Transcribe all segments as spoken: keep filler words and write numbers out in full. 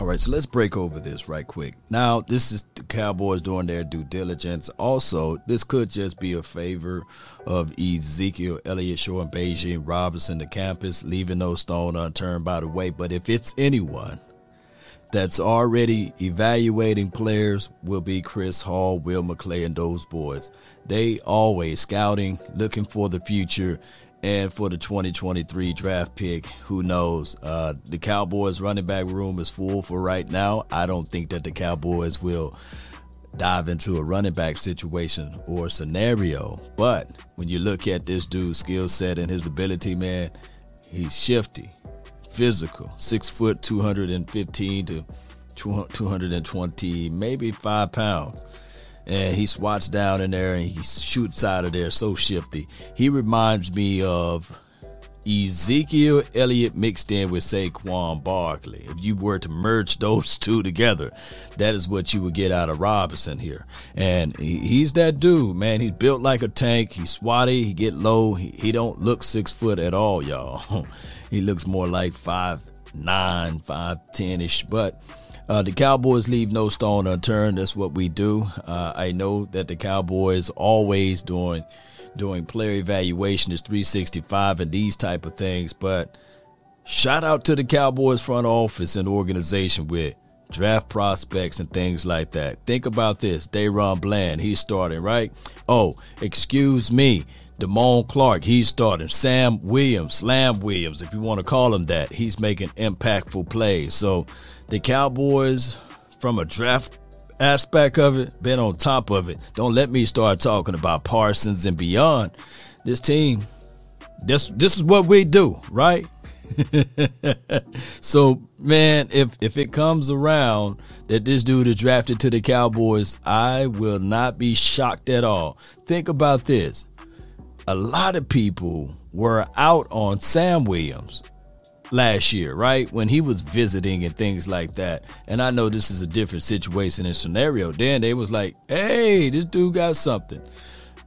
All right, so let's break over this right quick. Now, this is the Cowboys doing their due diligence. Also, this could just be a favor of Ezekiel Elliott, Sean Beijing Robinson, the campus, leaving no stone unturned by the way. But if it's anyone that's already evaluating players, will be Chris Hall, Will McClay, and those boys. They always scouting, looking for the future. And for the twenty twenty-three draft pick, who knows? Uh, the Cowboys running back room is full for right now. I don't think that the Cowboys will dive into a running back situation or scenario. But when you look at this dude's skill set and his ability, man, he's shifty, physical, six foot, two fifteen to two twenty, maybe five pounds. And he swats down in there and he shoots out of there. So shifty. He reminds me of Ezekiel Elliott mixed in with Saquon Barkley. If you were to merge those two together, that is what you would get out of Robinson here. And he, he's that dude, man. He's built like a tank. He's swatty. He get low. He, he don't look six foot at all, y'all. He looks more like five nine, five ten-ish. But Uh, the Cowboys leave no stone unturned. That's what we do. Uh, I know that the Cowboys always doing doing player evaluation is three sixty-five and these type of things. But shout out to the Cowboys front office and organization with draft prospects and things like that. Think about this. DaRon Bland, he's starting, right? Oh, excuse me. Damon Clark, he's starting. Sam Williams, Slam Williams, if you want to call him that. He's making impactful plays. So the Cowboys, from a draft aspect of it, been on top of it. Don't let me start talking about Parsons and beyond. This team, this this is what we do, right? So, man, if if it comes around that this dude is drafted to the Cowboys, I will not be shocked at all. Think about this. A lot of people were out on Sam Williams last year, right, when he was visiting and things like that. And I know this is a different situation and scenario. Then they was like, hey, this dude got something.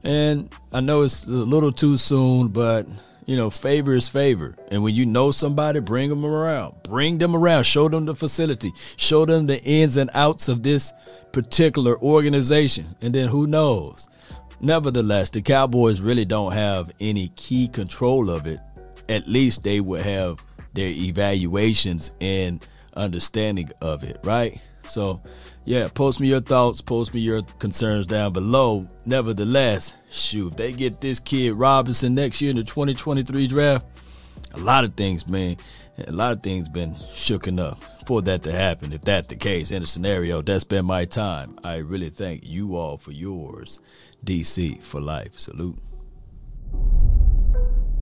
And I know it's a little too soon, but, you know, favor is favor. And when you know somebody, bring them around. Bring them around. Show them the facility. Show them the ins and outs of this particular organization. And then who knows? Nevertheless, the Cowboys really don't have any key control of it. At least they would have their evaluations and understanding of it, right? So, yeah, post me your thoughts, post me your concerns down below. Nevertheless, shoot, if they get this kid Robinson next year in the twenty twenty-three draft, a lot of things, man, a lot of things been shooken up for that to happen. If that's the case, in a scenario, that's been my time. I really thank you all for yours. D C for life. Salute.